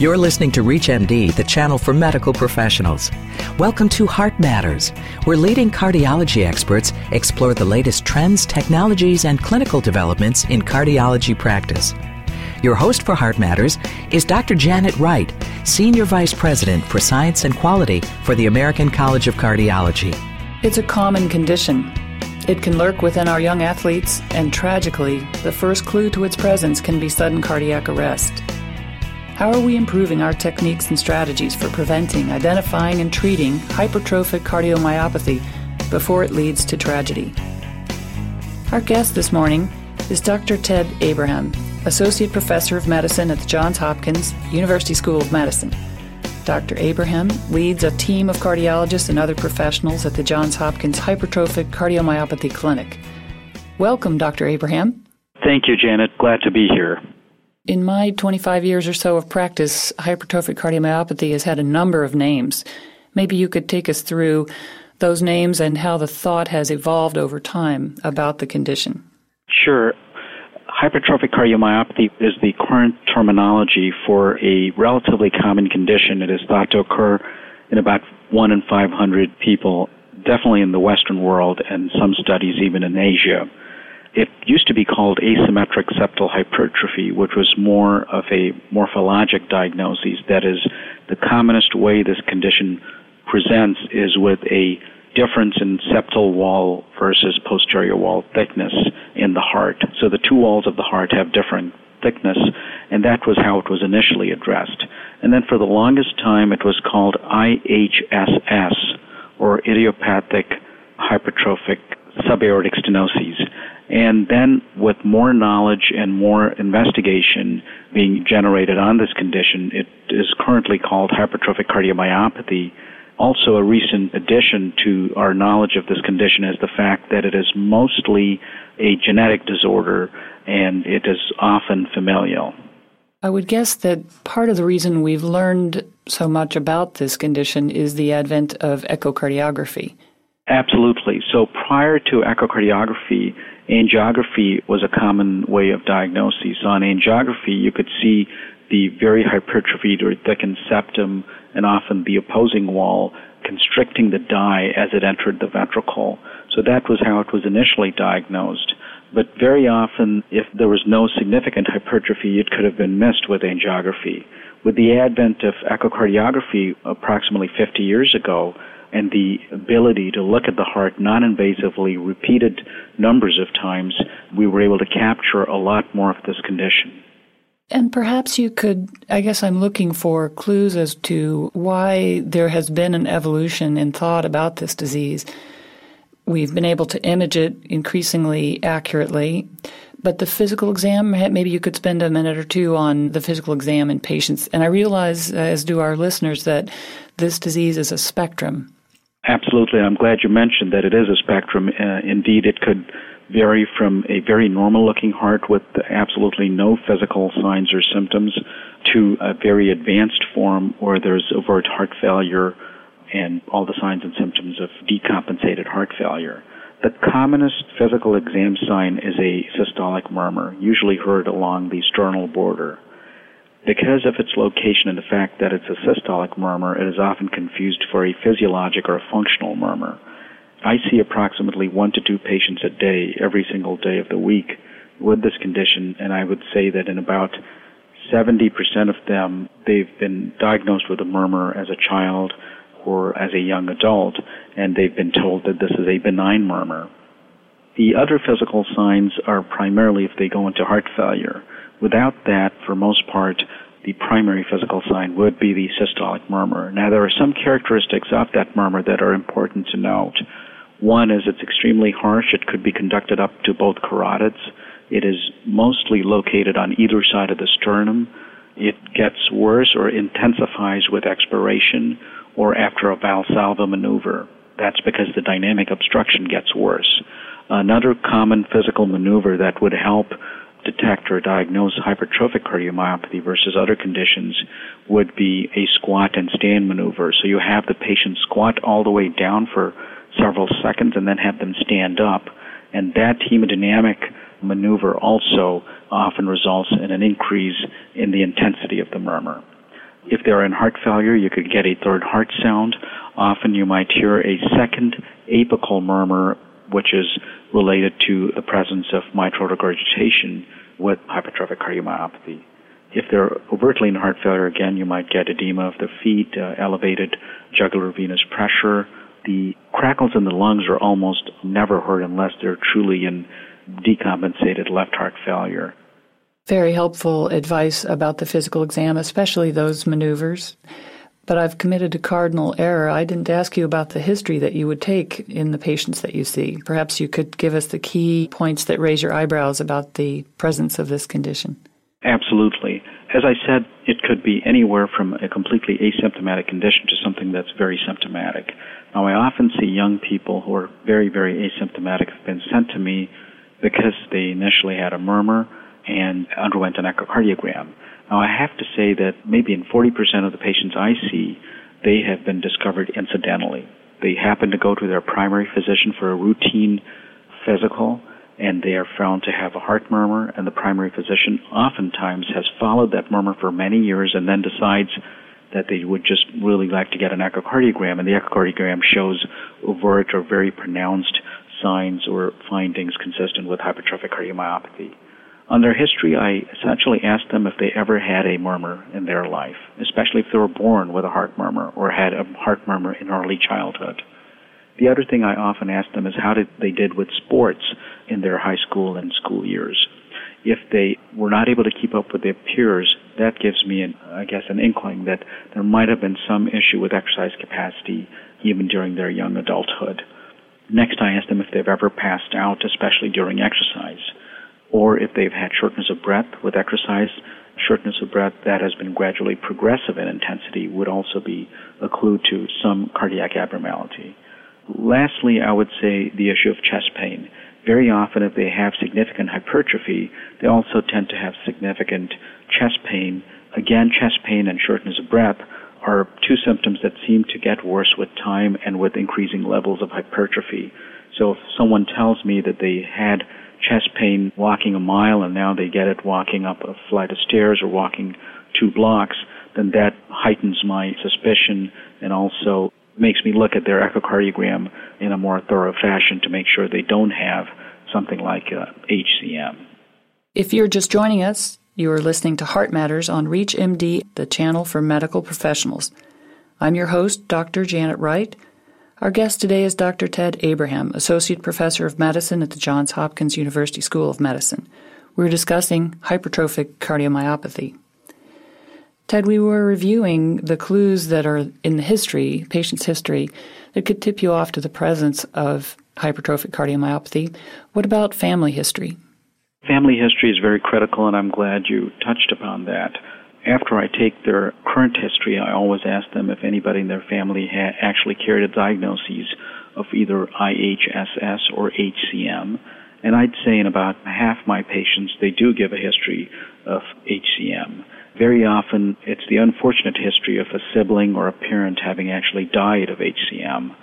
You're listening to ReachMD, the channel for medical professionals. Welcome to Heart Matters, where leading cardiology experts explore the latest trends, technologies, and clinical developments in cardiology practice. Your host for Heart Matters is Dr. Janet Wright, Senior Vice President for Science and Quality for the American College of Cardiology. It's a common condition. It can lurk within our young athletes, and tragically, the first clue to its presence can be sudden cardiac arrest. How are we improving our techniques and strategies for preventing, identifying, and treating hypertrophic cardiomyopathy before it leads to tragedy? Our guest this morning is Dr. Ted Abraham, Associate Professor of Medicine at the Johns Hopkins University School of Medicine. Dr. Abraham leads a team of cardiologists and other professionals at the Johns Hopkins Hypertrophic Cardiomyopathy Clinic. Welcome, Dr. Abraham. Thank you, Janet. Glad to be here. In my 25 years or so of practice, hypertrophic cardiomyopathy has had a number of names. Maybe you could take us through those names and how the thought has evolved over time about the condition. Sure. Hypertrophic cardiomyopathy is the current terminology for a relatively common condition. It is thought to occur in about 1 in 500 people, definitely in the Western world and some studies even in Asia. It used to be called asymmetric septal hypertrophy, which was more of a morphologic diagnosis. That is, the commonest way this condition presents is with a difference in septal wall versus posterior wall thickness in the heart. So the two walls of the heart have different thickness, and that was how it was initially addressed. And then for the longest time, it was called IHSS, or idiopathic hypertrophic subaortic stenosis. And then with more knowledge and more investigation being generated on this condition, it is currently called hypertrophic cardiomyopathy. Also, a recent addition to our knowledge of this condition is the fact that it is mostly a genetic disorder, and it is often familial. I would guess that part of the reason we've learned so much about this condition is the advent of echocardiography. Absolutely. So prior to echocardiography, angiography was a common way of diagnosis. On angiography, you could see the very hypertrophied or thickened septum and often the opposing wall constricting the dye as it entered the ventricle. So that was how it was initially diagnosed. But very often, if there was no significant hypertrophy, it could have been missed with angiography. With the advent of echocardiography approximately 50 years ago, and the ability to look at the heart non-invasively repeated numbers of times, we were able to capture a lot more of this condition. And perhaps you could, I guess I'm looking for clues as to why there has been an evolution in thought about this disease. We've been able to image it increasingly accurately, but the physical exam, maybe you could spend a minute or two on the physical exam in patients. And I realize, as do our listeners, that this disease is a spectrum. Absolutely. I'm glad you mentioned that it is a spectrum. Indeed, it could vary from a very normal-looking heart with absolutely no physical signs or symptoms to a very advanced form where there's overt heart failure and all the signs and symptoms of decompensated heart failure. The commonest physical exam sign is a systolic murmur, usually heard along the sternal border. Because of its location and the fact that it's a systolic murmur, it is often confused for a physiologic or a functional murmur. I see approximately 1 to 2 patients a day, every single day of the week, with this condition, and I would say that in about 70% of them, they've been diagnosed with a murmur as a child or as a young adult, and they've been told that this is a benign murmur. The other physical signs are primarily if they go into heart failure. Without that, for most part, the primary physical sign would be the systolic murmur. Now, there are some characteristics of that murmur that are important to note. One is it's extremely harsh. It could be conducted up to both carotids. It is mostly located on either side of the sternum. It gets worse or intensifies with expiration or after a Valsalva maneuver. That's because the dynamic obstruction gets worse. Another common physical maneuver that would help detect or diagnose hypertrophic cardiomyopathy versus other conditions would be a squat and stand maneuver. So you have the patient squat all the way down for several seconds and then have them stand up. And that hemodynamic maneuver also often results in an increase in the intensity of the murmur. If they're in heart failure, you could get a third heart sound. Often you might hear a second apical murmur, which is related to the presence of mitral regurgitation with hypertrophic cardiomyopathy. If they're overtly in heart failure, again, you might get edema of the feet, elevated jugular venous pressure. The crackles in the lungs are almost never heard unless they're truly in decompensated left heart failure. Very helpful advice about the physical exam, especially those maneuvers. But I've committed a cardinal error. I didn't ask you about the history that you would take in the patients that you see. Perhaps you could give us the key points that raise your eyebrows about the presence of this condition. Absolutely. As I said, it could be anywhere from a completely asymptomatic condition to something that's very symptomatic. Now, I often see young people who are very, very asymptomatic have been sent to me because they initially had a murmur and underwent an echocardiogram. Now, I have to say that maybe in 40% of the patients I see, they have been discovered incidentally. They happen to go to their primary physician for a routine physical, and they are found to have a heart murmur, and the primary physician oftentimes has followed that murmur for many years and then decides that they would just really like to get an echocardiogram, and the echocardiogram shows overt or very pronounced signs or findings consistent with hypertrophic cardiomyopathy. On their history, I essentially ask them if they ever had a murmur in their life, especially if they were born with a heart murmur or had a heart murmur in early childhood. The other thing I often ask them is how they did with sports in their high school and school years. If they were not able to keep up with their peers, that gives me, an inkling that there might have been some issue with exercise capacity even during their young adulthood. Next, I ask them if they've ever passed out, especially during exercise, or if they've had shortness of breath with exercise. Shortness of breath that has been gradually progressive in intensity would also be a clue to some cardiac abnormality. Lastly, I would say the issue of chest pain. Very often, if they have significant hypertrophy, they also tend to have significant chest pain. Again, chest pain and shortness of breath are two symptoms that seem to get worse with time and with increasing levels of hypertrophy. So if someone tells me that they had chest pain walking a mile and now they get it walking up a flight of stairs or walking 2 blocks, then that heightens my suspicion and also makes me look at their echocardiogram in a more thorough fashion to make sure they don't have something like HCM. If you're just joining us, you are listening to Heart Matters on ReachMD, the channel for medical professionals. I'm your host, Dr. Janet Wright. Our guest today is Dr. Ted Abraham, Associate Professor of Medicine at the Johns Hopkins University School of Medicine. We're discussing hypertrophic cardiomyopathy. Ted, we were reviewing the clues that are in the history, patient's history, that could tip you off to the presence of hypertrophic cardiomyopathy. What about family history? Family history is very critical, and I'm glad you touched upon that. After I take their current history, I always ask them if anybody in their family actually carried a diagnosis of either IHSS or HCM. And I'd say in about half my patients, they do give a history of HCM. Very often, it's the unfortunate history of a sibling or a parent having actually died of HCM.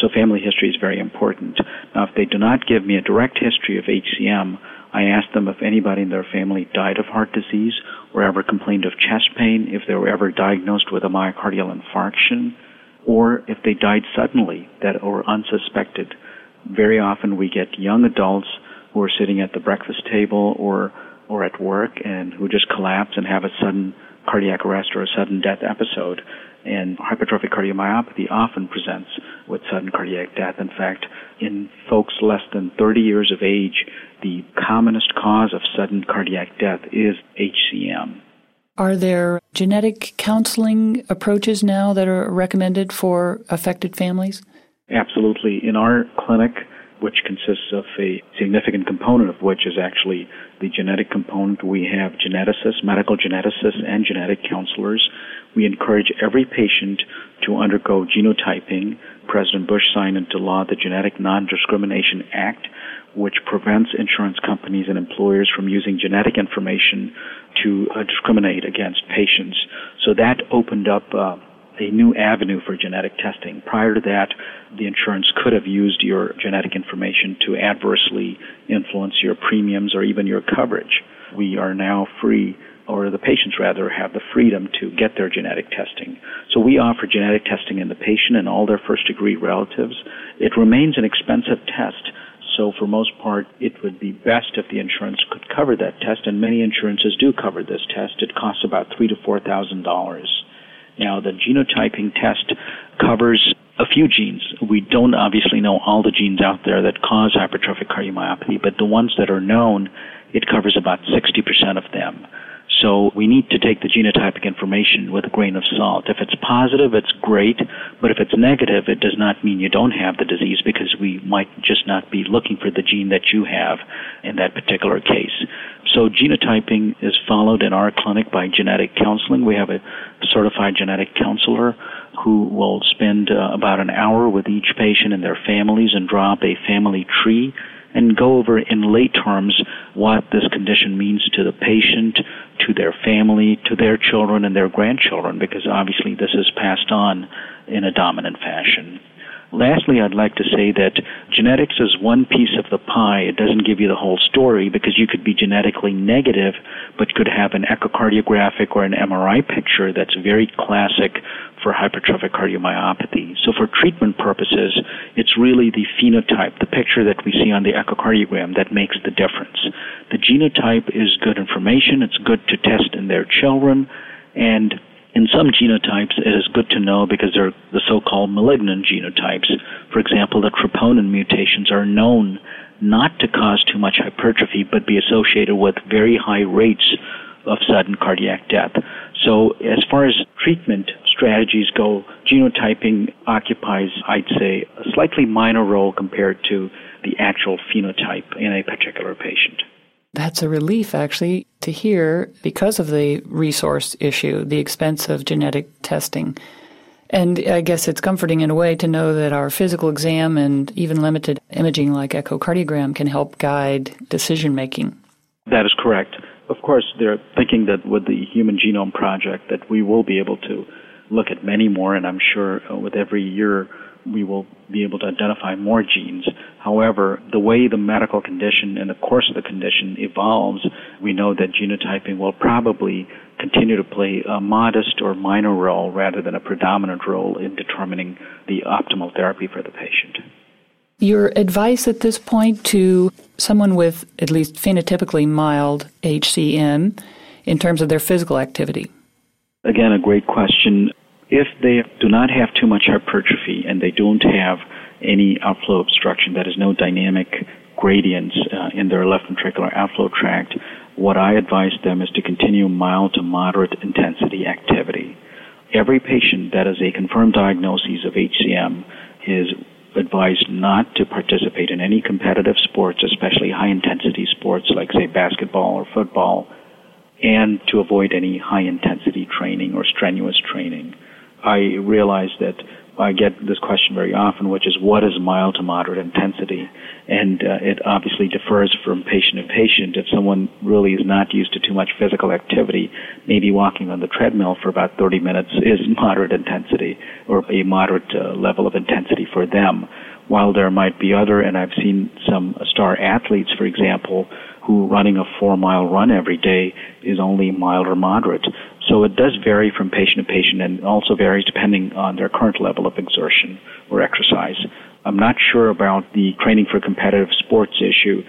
So family history is very important. Now, if they do not give me a direct history of HCM, I ask them if anybody in their family died of heart disease or ever complained of chest pain, if they were ever diagnosed with a myocardial infarction, or if they died suddenly that or unsuspected. Very often, we get young adults who are sitting at the breakfast table or at work and who just collapse and have a sudden cardiac arrest or a sudden death episode. And hypertrophic cardiomyopathy often presents with sudden cardiac death. In fact, in folks less than 30 years of age, the commonest cause of sudden cardiac death is HCM. Are there genetic counseling approaches now that are recommended for affected families? Absolutely. In our clinic, which consists of a significant component of which is actually the genetic component. We have geneticists, medical geneticists, and genetic counselors. We encourage every patient to undergo genotyping. President Bush signed into law the Genetic Non-Discrimination Act, which prevents insurance companies and employers from using genetic information to discriminate against patients. So that opened up a new avenue for genetic testing. Prior to that, the insurance could have used your genetic information to adversely influence your premiums or even your coverage. We are now free or the patients rather, have the freedom to get their genetic testing. So we offer genetic testing in the patient and all their first-degree relatives. It remains an expensive test, so for most part, it would be best if the insurance could cover that test, and many insurances do cover this test. It costs about $3,000 to $4,000. Now, the genotyping test covers a few genes. We don't obviously know all the genes out there that cause hypertrophic cardiomyopathy, but the ones that are known, it covers about 60% of them. So we need to take the genotypic information with a grain of salt. If it's positive, it's great, but if it's negative, it does not mean you don't have the disease, because we might just not be looking for the gene that you have in that particular case. So genotyping is followed in our clinic by genetic counseling. We have a certified genetic counselor who will spend about an hour with each patient and their families and draw up a family tree and go over in lay terms what this condition means to the patient, to their family, to their children and their grandchildren, because obviously this is passed on in a dominant fashion. Lastly, I'd like to say that genetics is one piece of the pie. It doesn't give you the whole story, because you could be genetically negative but could have an echocardiographic or an MRI picture that's very classic for hypertrophic cardiomyopathy. So for treatment purposes, it's really the phenotype, the picture that we see on the echocardiogram, that makes the difference. The genotype is good information. It's good to test in their children, and in some genotypes, it is good to know because they're the so-called malignant genotypes. For example, the troponin mutations are known not to cause too much hypertrophy, but be associated with very high rates of sudden cardiac death. So as far as treatment strategies go, genotyping occupies, I'd say, a slightly minor role compared to the actual phenotype in a particular patient. That's a relief, actually, to hear, because of the resource issue, the expense of genetic testing. And I guess it's comforting in a way to know that our physical exam and even limited imaging like echocardiogram can help guide decision-making. That is correct. Of course, they're thinking that with the Human Genome Project that we will be able to look at many more, and I'm sure with every year we will be able to identify more genes. However, the way the medical condition and the course of the condition evolves, we know that genotyping will probably continue to play a modest or minor role rather than a predominant role in determining the optimal therapy for the patient. Your advice at this point to someone with at least phenotypically mild HCM in terms of their physical activity? Again, a great question. If they do not have too much hypertrophy and they don't have any outflow obstruction, that is no dynamic gradients in their left ventricular outflow tract, what I advise them is to continue mild to moderate intensity activity. Every patient that is a confirmed diagnosis of HCM is advised not to participate in any competitive sports, especially high-intensity sports like, say, basketball or football, and to avoid any high-intensity training or strenuous training. I realize that I get this question very often, which is, what is mild to moderate intensity? And it obviously differs from patient to patient. If someone really is not used to too much physical activity, maybe walking on the treadmill for about 30 minutes is moderate intensity or a moderate level of intensity for them. While there might be other, and I've seen some star athletes, for example, who running a 4-mile run every day is only mild or moderate. So it does vary from patient to patient, and also varies depending on their current level of exertion or exercise. I'm not sure about the training for competitive sports issue.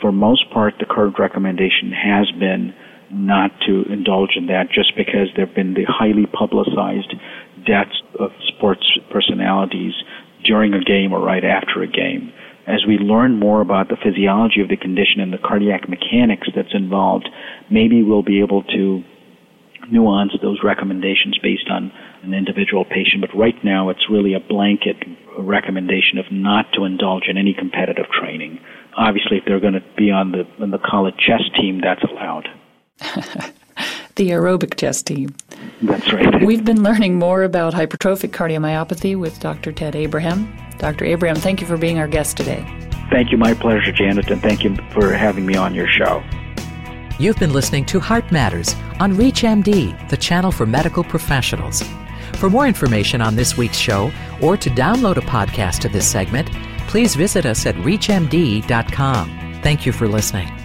For most part, the current recommendation has been not to indulge in that, just because there have been the highly publicized deaths of sports personalities during a game or right after a game. As we learn more about the physiology of the condition and the cardiac mechanics that's involved, maybe we'll be able to nuance those recommendations based on an individual patient. But right now, it's really a blanket recommendation of not to indulge in any competitive training. Obviously, if they're going to be on the college chess team, that's allowed. The aerobic chess team. That's right. We've been learning more about hypertrophic cardiomyopathy with Dr. Ted Abraham. Dr. Abraham, thank you for being our guest today. Thank you. My pleasure, Janet, and thank you for having me on your show. You've been listening to Heart Matters on ReachMD, the channel for medical professionals. For more information on this week's show or to download a podcast of this segment, please visit us at ReachMD.com. Thank you for listening.